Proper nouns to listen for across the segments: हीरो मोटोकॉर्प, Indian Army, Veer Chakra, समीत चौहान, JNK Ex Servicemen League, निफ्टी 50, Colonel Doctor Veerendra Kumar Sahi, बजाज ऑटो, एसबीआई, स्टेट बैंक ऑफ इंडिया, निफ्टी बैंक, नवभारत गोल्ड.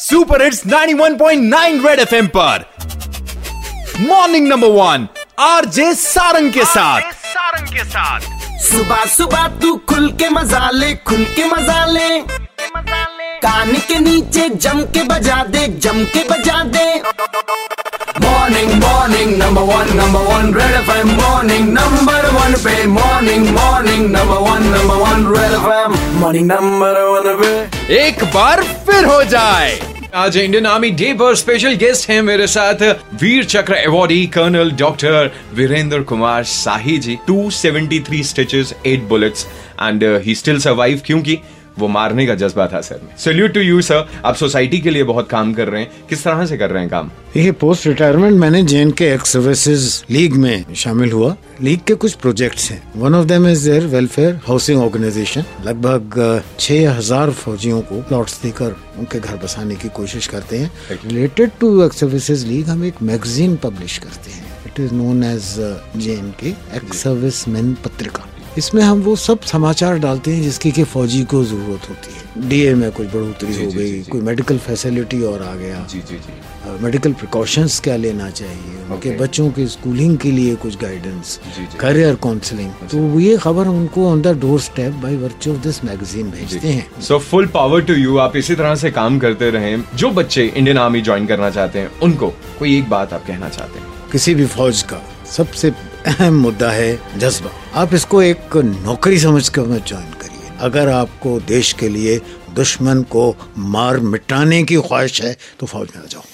Super hits 91.9 Red FM पर morning number one RJ Sarang के साथ सुबह सुबह तू खुल के मजा ले कान के नीचे जम के बजा दे morning morning number one Red FM morning number one पे morning number one Red FM morning number one पे एक बार फिर हो जाए। आज इंडियन आर्मी डे पर स्पेशल गेस्ट हैं मेरे साथ Vir Chakra awardee colonel doctor Virendra Kumar Sahi ji. 273 stitches 8 bullets and he still survive क्योंकि वो मारने का जज्बा था सर में। सैल्यूट टू यू सर, आप सोसाइटी के लिए बहुत काम कर रहे हैं, किस तरह से कर रहे हैं काम? ये पोस्ट रिटायरमेंट मैंने जेएनके एक्स सर्विसेज लीग में शामिल हुआ। लीग के कुछ प्रोजेक्ट्स हैं, one of them is there welfare housing organisation. लगभग 6,000 फौजियों को प्लॉट्स देकर उनके घर बसाने की कोशिश करते हैं। Related to ex services league हम एक मैगजीन पब्लिश करते हैं, it is known as JNK ex servicemen पत्रिका। इसमें हम वो सब समाचार डालते हैं जिसकी कि फौजी को जरूरत होती है। डीए में कुछ बढ़ोतरी हो गई, कोई मेडिकल फैसिलिटी और आ गया, मेडिकल प्रिकॉशंस क्या लेना चाहिए, उनके बच्चों के स्कूलिंग के लिए कुछ गाइडेंस, करियर काउंसलिंग। तो ये खबर उनको on the doorstep by virtue of this magazine भेजते हैं। So full power to you, आप इसी तरह से काम करते रहें। जो बच्चे इंडियन आर्मी ज्वाइन करना चाहते हैं उनको कोई एक बात आप कहना चाहते हैं? किसी भी फौज का सबसे अहम मुद्दा है जज्बा। आप इसको एक नौकरी समझ कर मत ज्वाइन करिए। अगर आपको देश के लिए दुश्मन को मार मिटाने की ख्वाहिश है तो फौज में आ जाओ।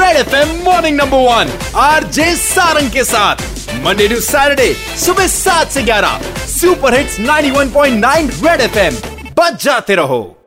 Red FM morning number one RJ Sarang के साथ मंडे टू सैटरडे सुबह 7 से 11 सुपर हिट्स 91.9 रेड एफएम बच जाते रहो।